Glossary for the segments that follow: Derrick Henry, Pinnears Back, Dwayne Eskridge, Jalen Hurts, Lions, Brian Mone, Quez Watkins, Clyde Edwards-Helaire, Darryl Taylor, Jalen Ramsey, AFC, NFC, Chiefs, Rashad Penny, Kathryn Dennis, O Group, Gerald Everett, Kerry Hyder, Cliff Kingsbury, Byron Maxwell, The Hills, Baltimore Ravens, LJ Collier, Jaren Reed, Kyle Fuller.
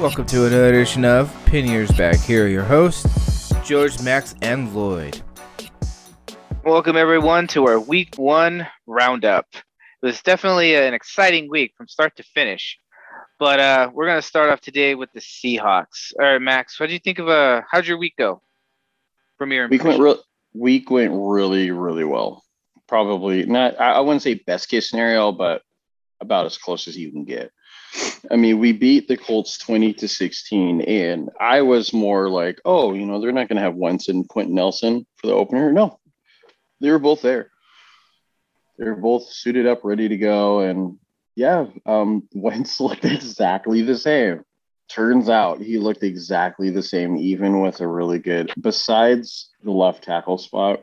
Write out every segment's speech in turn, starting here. Welcome to another edition of Pinnears Back. Here are your hosts, George, Max, and Lloyd. Welcome, everyone, to our Week 1 Roundup. It was definitely an exciting week from start to finish. But we're going to start off today with the Seahawks. All right, Max, what did you think of how'd your week go? From your week went really well. Probably not, I wouldn't say best case scenario, but about as close as you can get. I mean, we beat the Colts 20-16, and I was more like, oh, you know, they're not going to have Wentz and Quenton Nelson for the opener. No, they were both there. They were both suited up, ready to go, and yeah, Wentz looked exactly the same. Turns out he looked exactly the same, even with a really good, besides the left tackle spot,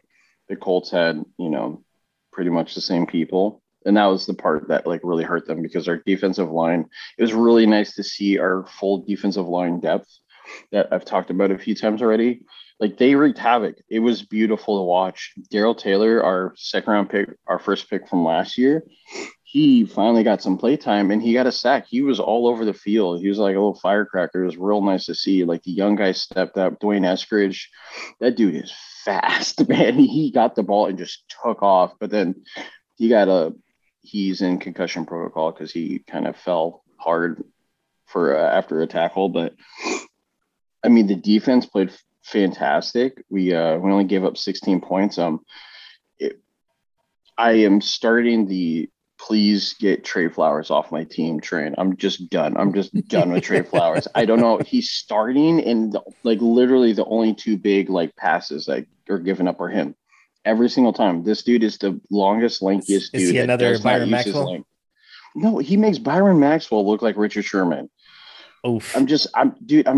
the Colts had, you know, pretty much the same people. And that was the part that, like, really hurt them because our defensive line, it was really nice to see our full defensive line depth that I've talked about a few times already. Like, they wreaked havoc. It was beautiful to watch. Darryl Taylor, our second-round pick, our first pick from last year, he finally got some play time, and he got a sack. He was all over the field. He was like a little firecracker. It was real nice to see. Like, the young guy stepped up. Dwayne Eskridge, that dude is fast, man. He got the ball and just took off, but then he's in concussion protocol because he kind of fell hard for after a tackle. But I mean, the defense played fantastic. We only gave up 16 points. I am starting the please get Trey Flowers off my team train. I'm just done with Trey Flowers. I don't know. He's starting, and like literally the only two big like passes that are given up are him. Every single time. This dude is the longest, lankiest dude. Is he another Byron Maxwell? No, he makes Byron Maxwell look like Richard Sherman. Oof. I'm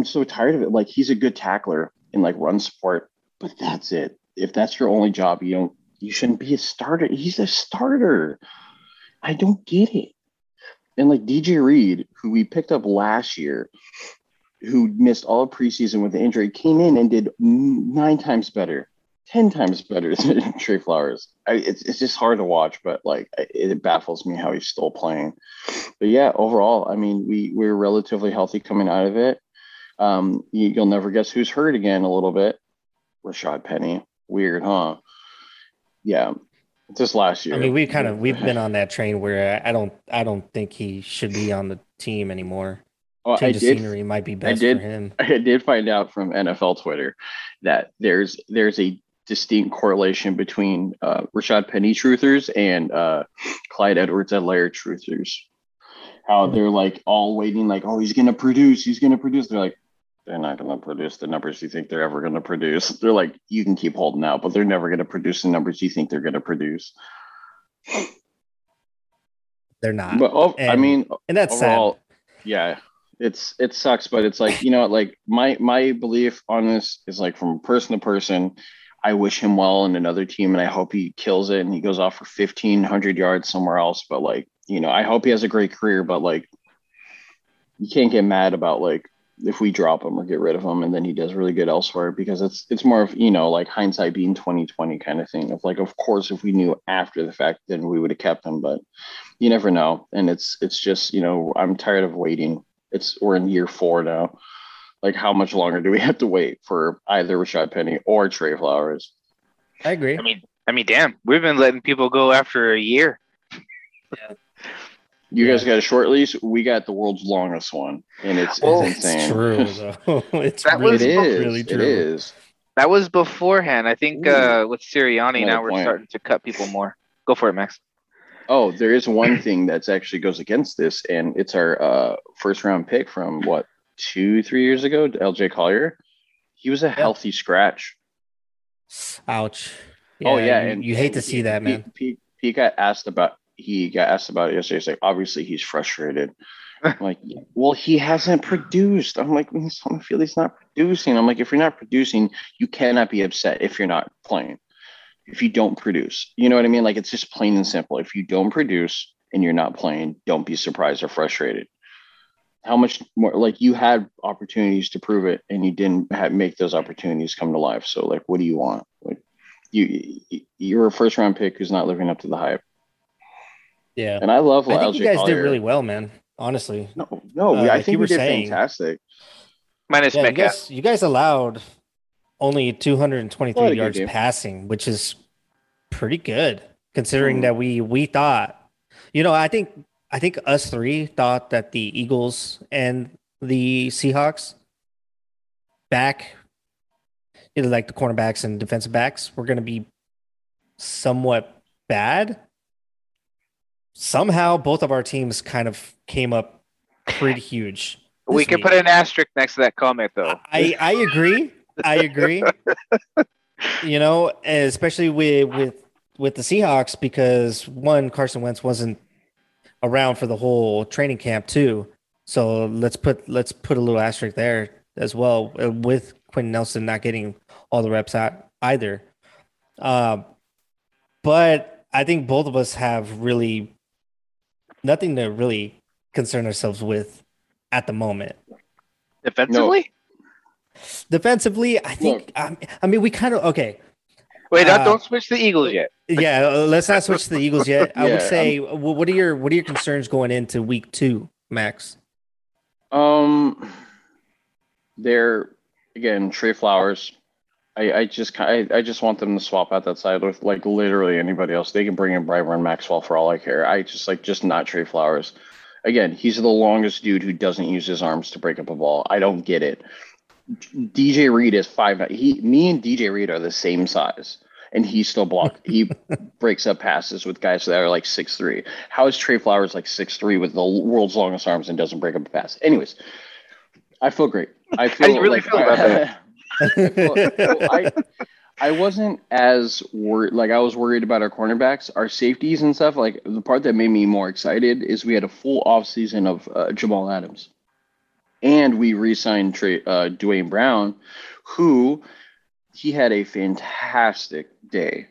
so tired of it. Like, he's a good tackler and like run support, but that's it. If that's your only job, you shouldn't be a starter. He's a starter. I don't get it. And like DJ Reed, who we picked up last year, who missed all of preseason with the injury, came in and did 10 times better than Trey Flowers. It's just hard to watch, but like it baffles me how he's still playing. But yeah, overall, I mean, we're relatively healthy coming out of it. You'll never guess who's hurt again a little bit. Rashad Penny. Weird, huh? Yeah, just last year. I mean, we've been on that train where I don't think he should be on the team anymore. Well, scenery might be best for him. I did find out from NFL Twitter that there's a distinct correlation between Rashad Penny truthers and Clyde Edwards-Helaire truthers. How they're like all waiting, like, oh, he's gonna produce. They're like, they're not gonna produce the numbers you think they're ever gonna produce. They're like, you can keep holding out, but they're never gonna produce the numbers you think they're gonna produce. They're not. But and that's overall, sad. Yeah. It sucks, but it's like, you know, like my belief on this is like from person to person. I wish him well in another team, and I hope he kills it and he goes off for 1,500 yards somewhere else. But like, you know, I hope he has a great career. But like, you can't get mad about like if we drop him or get rid of him, and then he does really good elsewhere, because it's more of, you know, like hindsight being 20/20 kind of thing. Of like, of course, if we knew after the fact, then we would have kept him. But you never know, and it's just, you know, I'm tired of waiting. We're in year 4 now. Like, how much longer do we have to wait for either Rashad Penny or Trey Flowers? I agree. I mean, damn, we've been letting people go after a year. Yeah. You guys got a short lease. We got the world's longest one, and it's insane. It's true, though. It is. That was beforehand. I think with Sirianni, now we're starting to cut people more. Go for it, Max. Oh, there is one thing that's actually goes against this, and it's our first-round pick from, 2-3 years ago, LJ Collier. He was a healthy scratch. Ouch. Yeah, oh, yeah. And you hate to see that, man. He got asked about it yesterday. He's like, obviously, he's frustrated. I'm like, well, he hasn't produced. I'm like, he's on the field. He's not producing. I'm like, if you're not producing, you cannot be upset if you're not playing. If you don't produce, you know what I mean? Like, it's just plain and simple. If you don't produce and you're not playing, don't be surprised or frustrated. How much more, like, you had opportunities to prove it and you didn't make those opportunities come to life. So like, what do you want? Like, you're a first round pick who's not living up to the hype. Yeah. And I love LJ Collier. I think you guys did really well, man. honestly. No, I think we did fantastic. Minus Metcalf. You guys allowed only 223 yards passing, which is pretty good considering that we thought, you know, I think us three thought that the Eagles and the Seahawks back, either like the cornerbacks and defensive backs, were going to be somewhat bad. Somehow, both of our teams kind of came up pretty huge. We can put an asterisk next to that comment, though. I agree. You know, especially with the Seahawks, because one, Carson Wentz wasn't around for the whole training camp too. So let's put a little asterisk there as well, with Quenton Nelson not getting all the reps out either. But I think both of us have really nothing to really concern ourselves with at the moment. Defensively? No. Defensively, I think, I mean, we kind of, okay. Wait, don't switch the Eagles yet. Yeah, let's not switch the Eagles yet. I would say, what are your concerns going into week two, Max? They're, again, Trey Flowers. I just want them to swap out that side with like literally anybody else. They can bring in Byron Maxwell for all I care. I just not Trey Flowers. Again, he's the longest dude who doesn't use his arms to break up a ball. I don't get it. DJ Reed is 5'9". Me and DJ Reed are the same size, and he still blocks. He breaks up passes with guys that are like 6'3". How is Trey Flowers like 6'3" with the world's longest arms and doesn't break up a pass? Anyways, I feel great. I really feel about that. I wasn't as worried. Like, I was worried about our cornerbacks, our safeties and stuff. Like, the part that made me more excited is we had a full offseason of Jamal Adams, and we re-signed Duane Brown, who he had a fantastic day.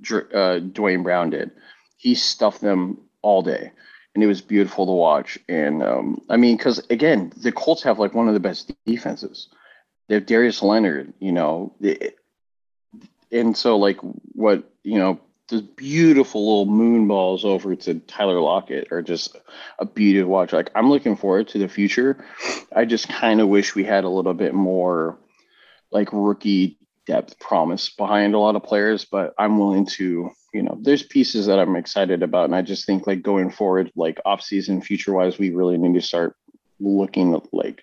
Duane Brown did. He stuffed them all day, and it was beautiful to watch. And I mean, because again, the Colts have like one of the best defenses. They have Darius Leonard, you know, and so like what, you know, those beautiful little moon balls over to Tyler Lockett are just a beauty to watch. Like, I'm looking forward to the future. I just kind of wish we had a little bit more like rookie depth promise behind a lot of players, but I'm willing to, you know, there's pieces that I'm excited about. And I just think like going forward, like offseason future wise, we really need to start looking at like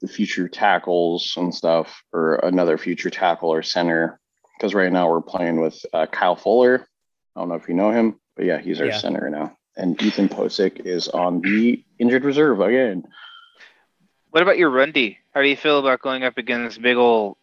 the future tackles and stuff, or another future tackle or center. Because right now we're playing with Kyle Fuller. I don't know if you know him, but yeah, he's our center now. And Ethan Posick is on the injured reserve again. What about your run D? How do you feel about going up against big old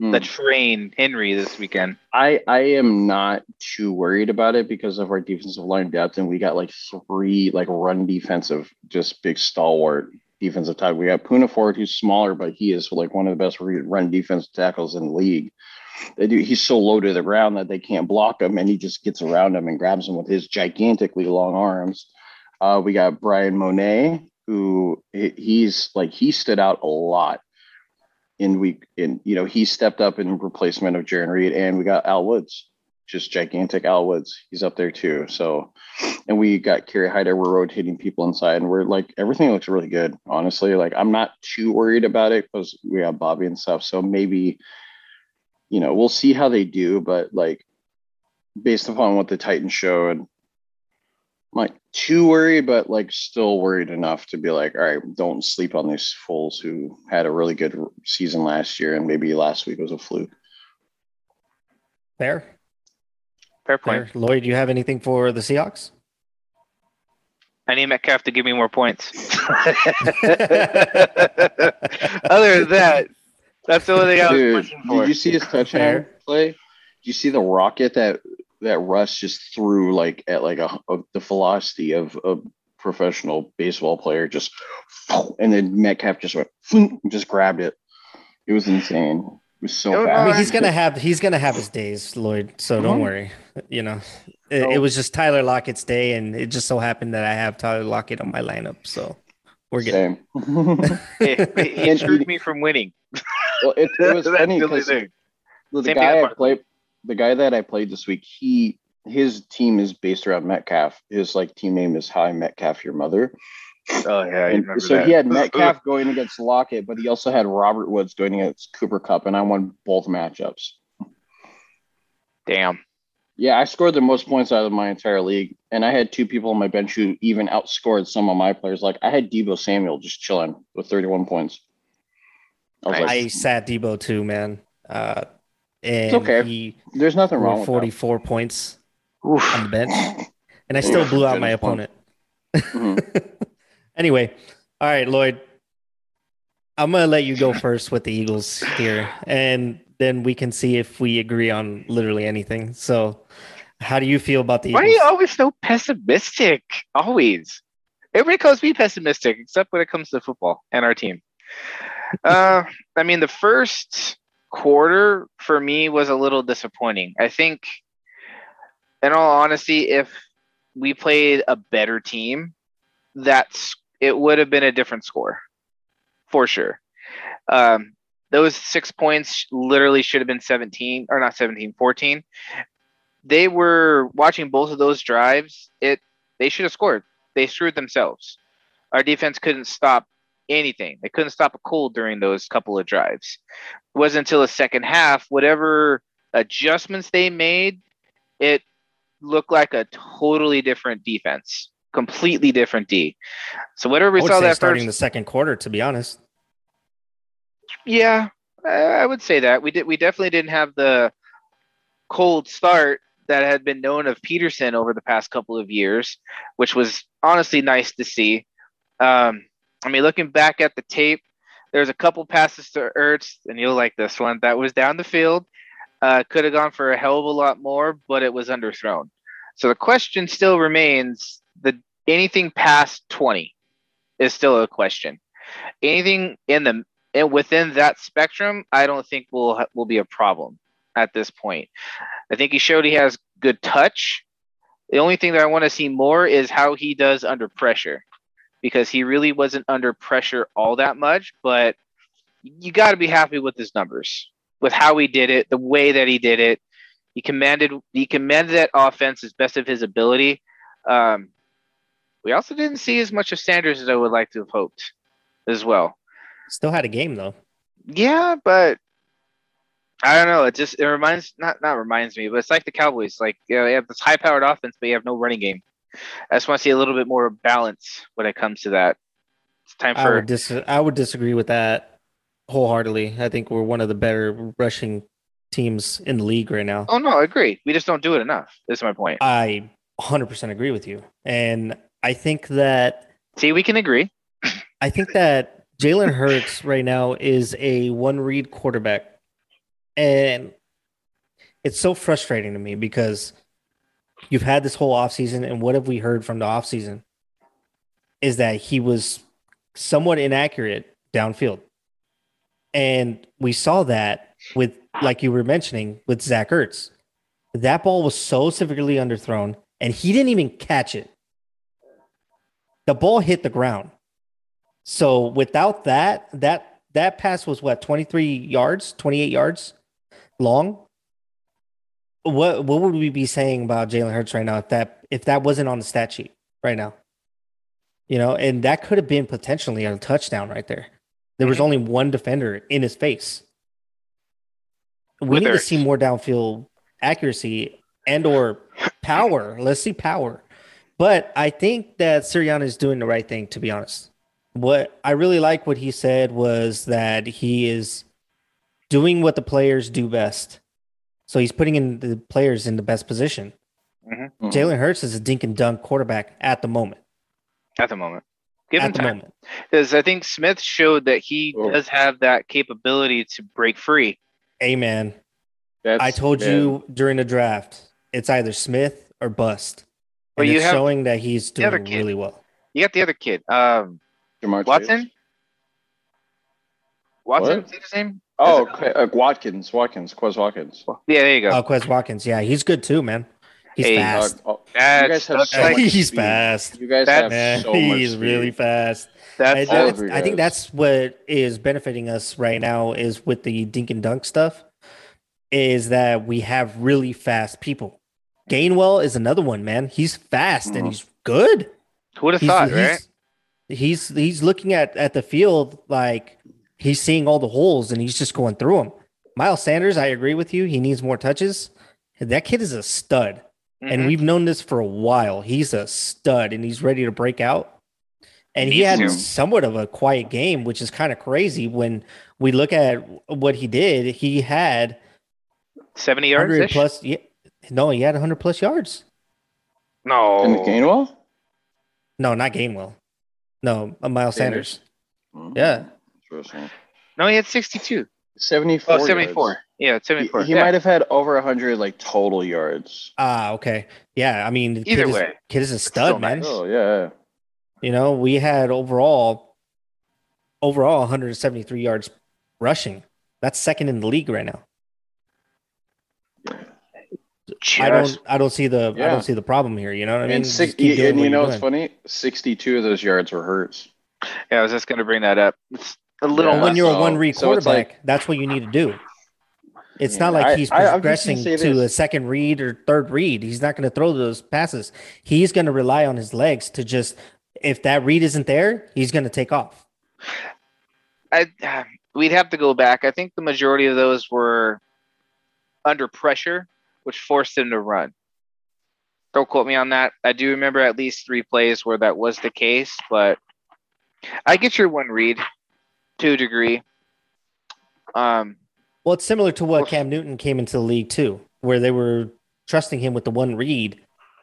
the train Henry this weekend? I am not too worried about it because of our defensive line depth, and we got like three like run defensive, just big stalwart defensive tackle. We got Puna Ford, who's smaller, but he is like one of the best run defensive tackles in the league. He's so low to the ground that they can't block him, and he just gets around him and grabs him with his gigantically long arms. We got Brian Monet, who he's like, he stood out a lot in you know, he stepped up in replacement of Jaren Reed, and we got Al Woods, just gigantic Al Woods. He's up there too. So, and we got Kerry Hyder. We're rotating people inside, and we're like, everything looks really good. Honestly, like, I'm not too worried about it because we have Bobby and stuff. So maybe, you know, we'll see how they do, but like based upon what the Titans showed, I'm not too worried, but like still worried enough to be like, all right, don't sleep on these fools who had a really good season last year. And maybe last week was a fluke. Fair point. Lloyd, do you have anything for the Seahawks? I need Metcalf to give me more points. Other than that, that's the only thing I was pushing for. Did you see his touchdown play? Did you see the rocket that Russ just threw like at like the velocity of a professional baseball player? Just, and then Metcalf just went and just grabbed it. It was insane. I mean, he's gonna have his days, Lloyd. So don't worry. You know, it was just Tyler Lockett's day, and it just so happened that I have Tyler Lockett on my lineup. So we're good. It screwed me from winning. Well, it was funny because the guy that I played this week, his team is based around Metcalf. His like team name is Hi Metcalf Your Mother. Oh, yeah, I remember so that. He had Metcalf going against Lockett, but he also had Robert Woods going against Cooper Kupp, and I won both matchups. Damn. Yeah, I scored the most points out of my entire league, and I had two people on my bench who even outscored some of my players. Like, I had Deebo Samuel just chilling with 31 points. I sat Deebo too, man. And it's okay. There's nothing wrong with 44 that. Points Oof. On the bench, and I still blew out my opponent. Mm-hmm. Anyway, all right, Lloyd, I'm going to let you go first with the Eagles here, and then we can see if we agree on literally anything. So how do you feel about the Eagles? Why are you always so pessimistic? Always. Everybody calls me pessimistic, except when it comes to football and our team. I mean, the first quarter for me was a little disappointing. I think, in all honesty, if we played a better team, it would have been a different score for sure. Those 6 points literally should have been 14. They were watching both of those drives. They should have scored. They screwed themselves. Our defense couldn't stop anything. They couldn't stop a cold during those couple of drives. It wasn't until the second half, whatever adjustments they made, it looked like a totally different defense. Completely different D. So whatever we saw that starting first, the second quarter, to be honest. Yeah, I would say that we definitely didn't have the cold start that had been known of Peterson over the past couple of years, which was honestly nice to see. I mean, looking back at the tape, there's a couple passes to Ertz, and you'll like this one, that was down the field. Could have gone for a hell of a lot more, but it was underthrown. So the question still remains. Anything past 20 is still a question. Anything within that spectrum, I don't think will be a problem at this point. I think he showed he has good touch. The only thing that I want to see more is how he does under pressure, because he really wasn't under pressure all that much. But you got to be happy with his numbers, with how he did it, the way that he did it. He commanded that offense as best of his ability. We also didn't see as much of Sanders as I would like to have hoped as well. Still had a game, though. Yeah, but I don't know. It reminds not reminds me, but it's like the Cowboys. Like, you know, they have this high-powered offense, but you have no running game. I just want to see a little bit more balance when it comes to that. It's time for... I would disagree with that wholeheartedly. I think we're one of the better rushing teams in the league right now. Oh, no, I agree. We just don't do it enough. That's my point. 100% agree with you. And I think that... See, we can agree. I think that Jalen Hurts right now is a one-read quarterback. And it's so frustrating to me because you've had this whole offseason, and what have we heard from the offseason? Is that he was somewhat inaccurate downfield. And we saw that with, like you were mentioning, with Zach Ertz. That ball was so severely underthrown, and he didn't even catch it. The ball hit the ground. So without that pass was what, 28 yards long? What would we be saying about Jalen Hurts right now if that wasn't on the stat sheet right now? You know, and that could have been potentially a touchdown right there. There was only one defender in his face. We need to see more downfield accuracy and or power. Let's see power. But I think that Sirianni is doing the right thing, to be honest. What I really like what he said was that he is doing what the players do best. So he's putting in the players in the best position. Mm-hmm. Jalen Hurts is a dink and dunk quarterback at the moment. At the moment. Give him time. Because I think Smith showed that he does have that capability to break free. Amen. I told you during the draft, it's either Smith or bust. But it's showing that he's doing really well. You got the other kid. Watson? Is that his name? Oh, Watkins. Quez Watkins. Yeah, there you go. Oh, Quez Watkins. Yeah, he's good too, man. He's fast. He's fast. You guys have so much speed. He's really fast. I think that's what is benefiting us right now is with the dink and dunk stuff is that we have really fast people. Gainwell is another one, man. He's fast and he's good. Who would have thought, right? he's looking at the field like he's seeing all the holes and he's just going through them. Miles Sanders, I agree with you. He needs more touches. That kid is a stud. Mm-hmm. And we've known this for a while. He's a stud and he's ready to break out. And he had somewhat of a quiet game, which is kind of crazy when we look at what he did. He had 70 yards plus. Yeah, no, he had 100 plus yards. No. And Gainwell? No, not Gainwell. No, Miles Sanders. Mm-hmm. Yeah. Interesting. No, he had 62. 74. Oh, 74. Yards. Yeah, 74. He might have had over 100 like total yards. Ah, okay. Yeah, I mean, the kid is a stud, man. Nice. Oh, yeah. You know, we had overall 173 yards rushing. That's second in the league right now. I don't see the problem here. You know what I mean? And you know what's funny? 62 of those yards were Hurts. Yeah, I was just going to bring that up. It's a little when you're a one-read quarterback, that's what you need to do. It's not like he's progressing to a second read or third read. He's not going to throw those passes. He's going to rely on his legs to just. If that read isn't there, he's going to take off. We'd have to go back. I think the majority of those were under pressure, which forced him to run. Don't quote me on that. I do remember at least 3 plays where that was the case, but I get your one read to a degree. Well, it's similar to what Cam Newton came into the league too, where they were trusting him with the one read,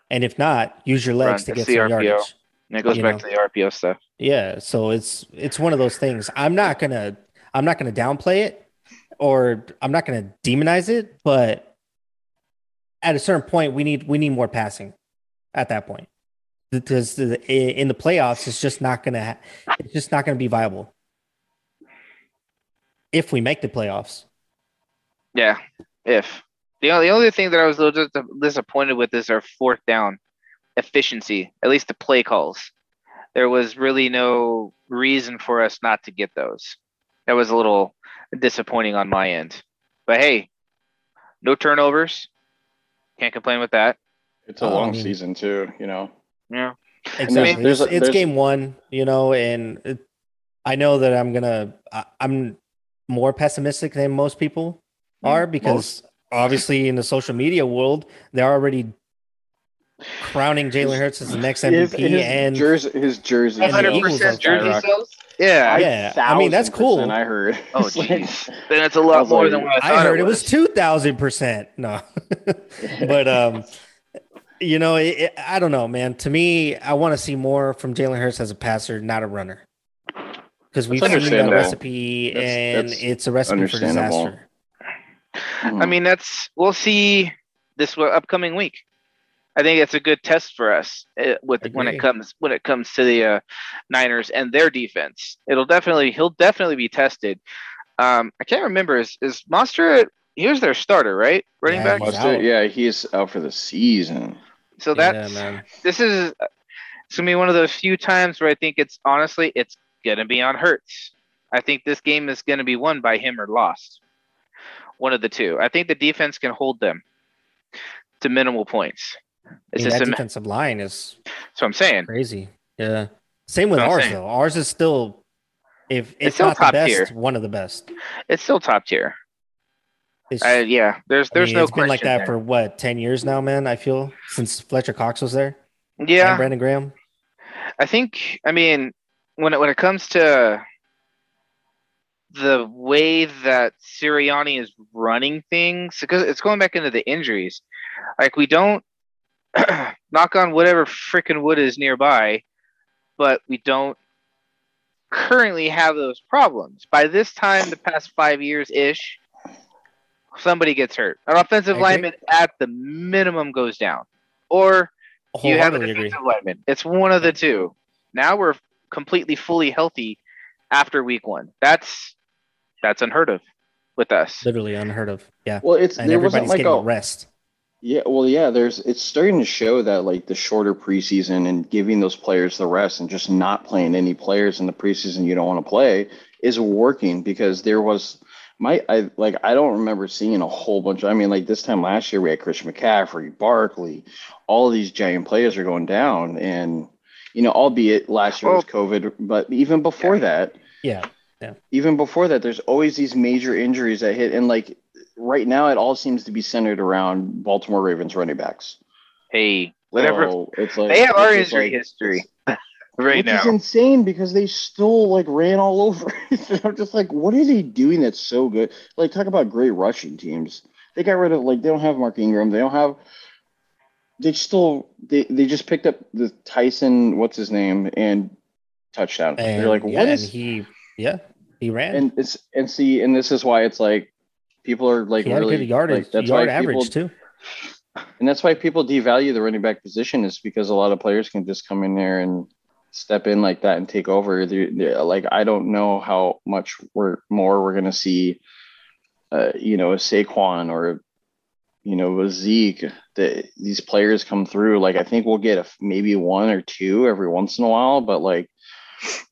and if not, use your legs to get some yardage. And it goes back to the RPO stuff. Yeah, so it's one of those things. I'm not gonna downplay it, or I'm not gonna demonize it. But at a certain point, we need more passing. At that point, because in the playoffs, it's just not gonna be viable if we make the playoffs. Yeah, if the only thing that I was a little disappointed with is our 4th down efficiency, at least the play calls. There was really no reason for us not to get those. That was a little disappointing on my end. But hey, no turnovers. Can't complain with that. It's a long season too, you know. Yeah. Exactly. I mean, it's game one, you know, and I know that I'm more pessimistic than most people are because obviously in the social media world, they're already crowning Jalen Hurts as the next MVP and his jersey 100% jersey sales. Yeah. I mean, that's cool. I heard. Oh, jeez. Then that's a lot more than what I heard. It was 2,000%. No, but you know, I don't know, man. To me, I want to see more from Jalen Hurts as a passer, not a runner, because we've seen that recipe, and it's a recipe for disaster. I mean, we'll see this upcoming week. I think it's a good test for us when it comes to the Niners and their defense. He'll definitely be tested. I can't remember is Monster. He was their starter, right? Running back. Monster, he's out for the season. So it's gonna be one of those few times where I think it's gonna be on Hurts. I think this game is gonna be won by him or lost, one of the two. I think the defense can hold them to minimal points. It's that defensive line is so I'm saying crazy. Yeah. Same with ours though. Ours is still it's still not top tier. One of the best. It's still top tier. Yeah. There's no question. It's been like that for 10 years now, man. I feel since Fletcher Cox was there. Yeah. And Brandon Graham. I think. I mean, when it comes to the way that Sirianni is running things, because it's going back into the injuries. Like we don't. Knock on whatever freaking wood is nearby, but we don't currently have those problems. By this time, the past 5 years-ish, somebody gets hurt. An offensive lineman at the minimum goes down, or you have a defensive lineman. It's one of the two. Now we're completely, fully healthy after week one. That's unheard of with us. Literally unheard of. Yeah. Well, everybody's getting a rest. Yeah, well, yeah. It's starting to show that like the shorter preseason and giving those players the rest and just not playing any players in the preseason you don't want to play is working because I don't remember seeing a whole bunch. I mean, like this time last year we had Christian McCaffrey, Barkley, all of these giant players are going down, and albeit last year was COVID, but even before that. Yeah. Yeah. Even before that, there's always these major injuries that hit. And like right now, it all seems to be centered around Baltimore Ravens running backs. Hey, whatever. So it's like, they have our injury history right now. It's insane because they still like ran all over. I'm just like, what is he doing that's so good? Like, talk about great rushing teams. They got rid of they don't have Mark Ingram. They don't have. They just picked up the Tyson. What's his name? And touchdown. And they're like, what is he? Yeah. He ran, and it's and this is why it's like people are like really yardage, that's yard why people, average too, and that's why people devalue the running back position is because a lot of players can just come in there and step in like that and take over. Like I don't know how much we're gonna see, a Saquon or a Zeke. These players come through. Like I think we'll get maybe one or two every once in a while, but like.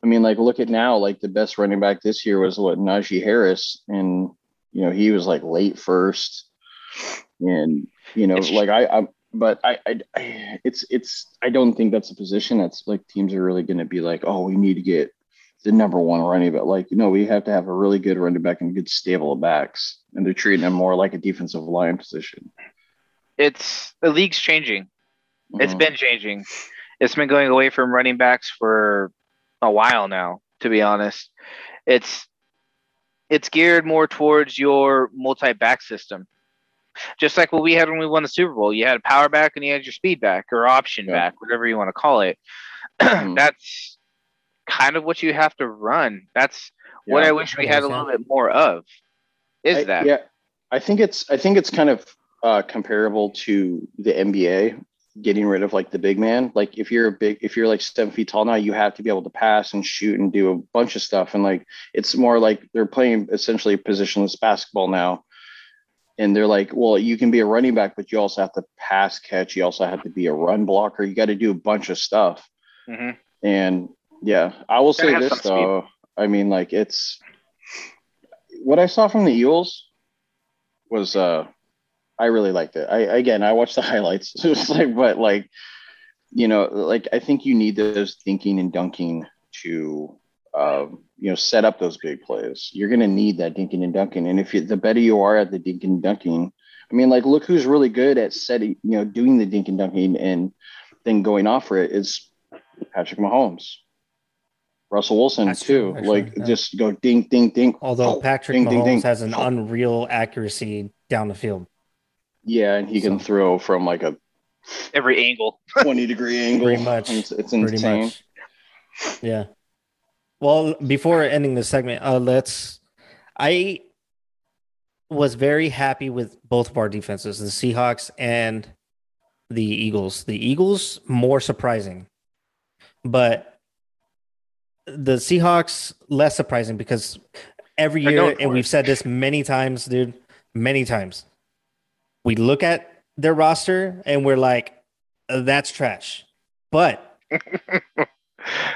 I mean, like, look at now, like the best running back this year was Najee Harris. And, he was like late first and, I don't think that's a position that's like teams are really going to be like, oh, we need to get the number one running back. Like, we have to have a really good running back and a good stable of backs. And they're treating them more like a defensive line position. The league's changing. It's been changing. It's been going away from running backs for a while now, to be honest. It's geared more towards your multi-back system. Just like what we had when we won the Super Bowl. You had a power back and you had your speed back or option back, whatever you want to call it. That's kind of what you have to run. That's what I wish we had a little bit more of. I think it's kind of comparable to the NBA. Getting rid of like the big man, like if you're like 7 feet tall now, you have to be able to pass and shoot and do a bunch of stuff. And like it's more like they're playing essentially positionless basketball now. And they're like, well, you can be a running back, but you also have to pass catch. You also have to be a run blocker. You got to do a bunch of stuff. Mm-hmm. And I will say this though. I mean, like it's what I saw from the Eagles was I really liked it. I watched the highlights. So it's like, but like, I think you need those thinking and dunking to, set up those big plays. You're going to need that dinking and dunking. And if the better you are at the dinking and dunking, I mean, like, look who's really good at setting, doing the dinking and dunking and then going off for it is Patrick Mahomes, Russell Wilson too. Just go dink, dink, dink. Although Patrick Mahomes has an unreal accuracy down the field. Yeah, and he can throw from like every angle, 20-degree angle. Pretty much, it's insane. Much. Yeah. Well, before ending the segment, I was very happy with both of our defenses, the Seahawks and the Eagles. The Eagles more surprising, but the Seahawks less surprising because every year, and we've said this many times, dude, many times. We look at their roster and we're like, that's trash. But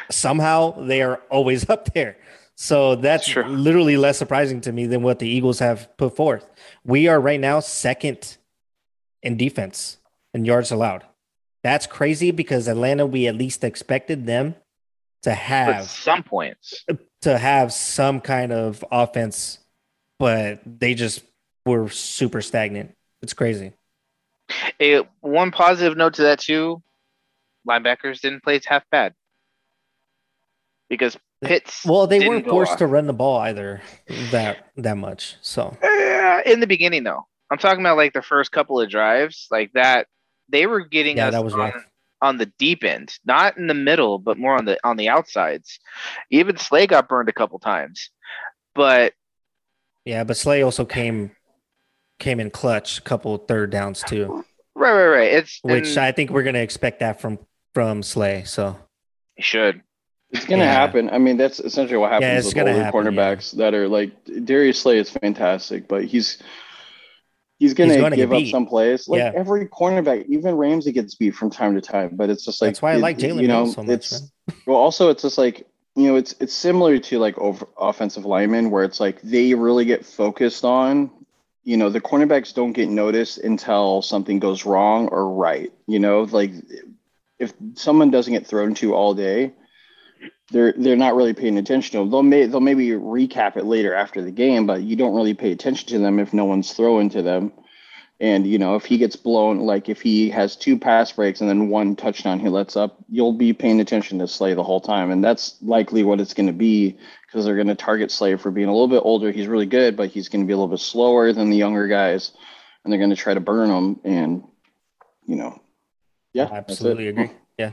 somehow they are always up there. So that's literally less surprising to me than what the Eagles have put forth. We are right now second in defense and yards allowed. That's crazy because Atlanta, we at least expected them to have some points, to have some kind of offense, but they just were super stagnant. It's crazy. One positive note to that too, linebackers didn't play half bad because Pitts. Well, they weren't forced to run the ball either that much. So in the beginning, though, I'm talking about like the first couple of drives, like that they were getting us on the deep end, not in the middle, but more on the outsides. Even Slay got burned a couple times, but Slay also came in clutch a couple third downs too. Right. I think we're gonna expect that from Slay. So it should. It's gonna happen. I mean, that's essentially what happens with older cornerbacks that are like Darius Slay is fantastic, but he's gonna give up some plays. Like every cornerback, even Ramsey gets beat from time to time. But it's just like that's why I like Jalen so much. Well, also it's just like it's similar to like offensive linemen where it's like they really get focused on. The cornerbacks don't get noticed until something goes wrong or right. Like if someone doesn't get thrown to all day, they're not really paying attention to them. They'll maybe recap it later after the game, but you don't really pay attention to them if no one's throwing to them. And, you know, if he gets blown, like if he has two pass breaks and then one touchdown he lets up, you'll be paying attention to Slay the whole time. And that's likely what it's going to be, because they're going to target Slay for being a little bit older. He's really good, but he's going to be a little bit slower than the younger guys, and they're going to try to burn him. And, you know, yeah. I absolutely agree. Yeah,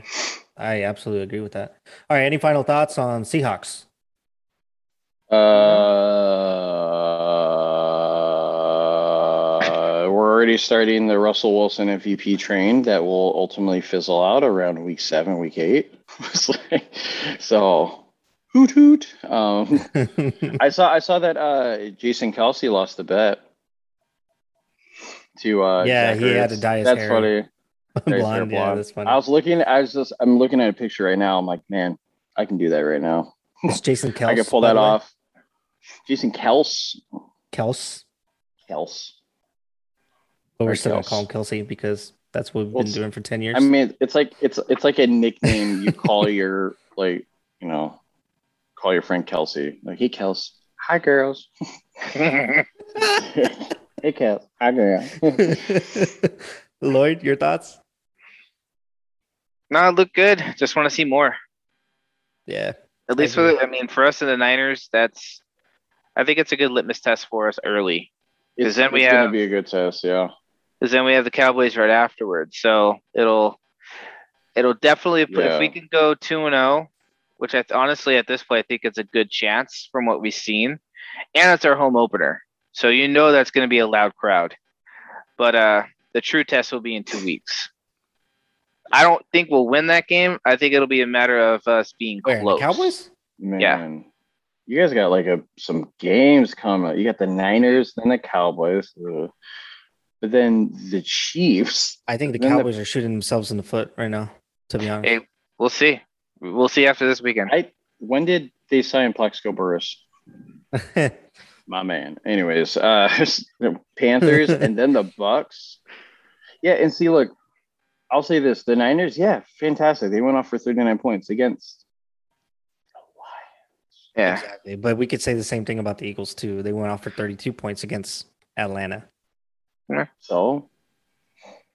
I absolutely agree with that. All right, any final thoughts on Seahawks? Already starting the Russell Wilson MVP train that will ultimately fizzle out around week 7, week 8. So hoot hoot. I saw that Jason Kelce lost the bet to Zach Ertz. He had to dye his hair. Funny. Blonde, yeah, that's funny. I'm looking at a picture right now. I'm like, man, I can do that right now. It's Jason Kelce. I can pull that off. Jason Kelce. Kelce. But we're still going to call him Kelce because that's what we've been doing for 10 years. I mean, it's like a nickname you call your, like, you know, call your friend Kelce. Like, hey, Kelce. Hi, girls. Hey, Kelce. Hi, girl. Lloyd, your thoughts? No, it looked good. Just want to see more. Yeah. At least for us in the Niners, I think it's a good litmus test for us early. Because then it's going to be a good test, yeah. Because then we have the Cowboys right afterwards, so it'll definitely put, if we can go 2-0, which honestly at this point I think it's a good chance from what we've seen, and it's our home opener, so you know that's going to be a loud crowd. But the true test will be in 2 weeks. I don't think we'll win that game. I think it'll be a matter of us being close. The Cowboys, man. Yeah. You guys got some games coming. You got the Niners, then the Cowboys, but then the Chiefs. I think the Cowboys are shooting themselves in the foot right now, to be honest. Hey, we'll see. We'll see after this weekend. When did they sign Plaxico Burress? My man. Anyways, Panthers and then the Bucks. Yeah, and see, look, I'll say this. The Niners, fantastic. They went off for 39 points against. Yeah, exactly. But we could say the same thing about the Eagles too. They went off for 32 points against Atlanta. Yeah. So,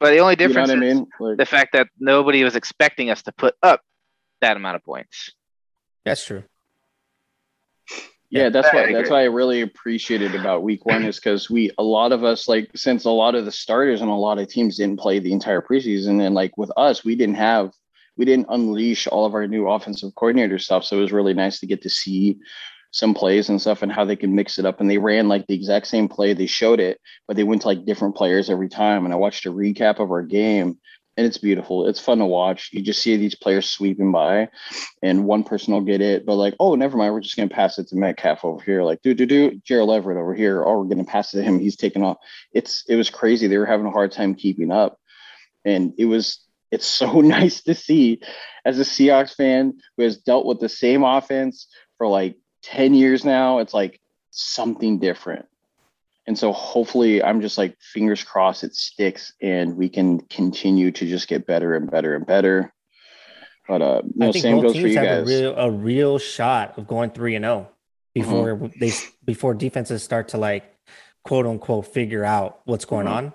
but the only difference is the fact that nobody was expecting us to put up that amount of points. That's true. Yeah, that's why I really appreciated about week 1 is because since a lot of the starters and a lot of teams didn't play the entire preseason, and like with us, we didn't unleash all of our new offensive coordinator stuff. So it was really nice to get to see some plays and stuff and how they can mix it up. And they ran the exact same play. They showed it, but they went to different players every time. And I watched a recap of our game, and it's beautiful. It's fun to watch. You just see these players sweeping by, and one person will get it, but oh, never mind. We're just going to pass it to Metcalf over here. Gerald Everett over here. Oh, we're going to pass it to him. He's taking off. It was crazy. They were having a hard time keeping up, and it's so nice to see as a Seahawks fan who has dealt with the same offense for 10 years now. It's something different. And so hopefully I'm just fingers crossed it sticks and we can continue to just get better and better and better. But I think same both goes teams for you guys. A real shot of going 3-0 before before defenses start to quote unquote figure out what's going on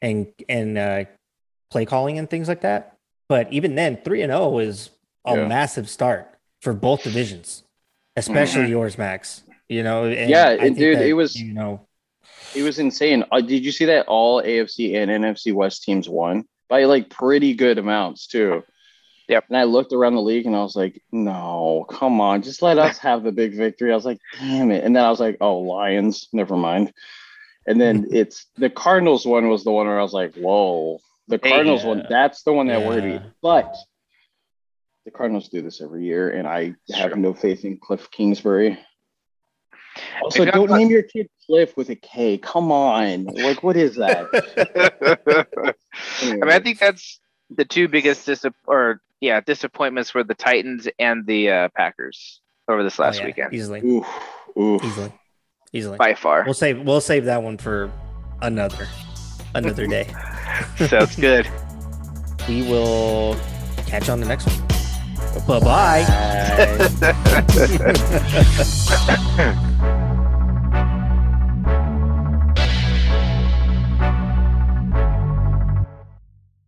and play calling and things like that. But even then, 3-0 is a massive start for both divisions, especially yours, Max. You know, and it was insane. Did you see that all AFC and NFC West teams won by pretty good amounts too? Yep. And I looked around the league and I was like, no, come on, just let us have the big victory. I was like, damn it. And then I was like, oh, Lions, never mind. And then it's the Cardinals one was the one where I was like, whoa. The Cardinals one, that's the one that worried me. But the Cardinals do this every year, and I have no faith in Cliff Kingsbury. Also, don't name your kid Cliff with a K. Come on. What is that? Anyway. I mean, I think that's the two biggest disappointments were the Titans and the Packers over this last weekend. Easily. Oof. Easily. By far. We'll save that one for another day. Sounds good. We will Catch you on the next one. Bye-bye. Bye.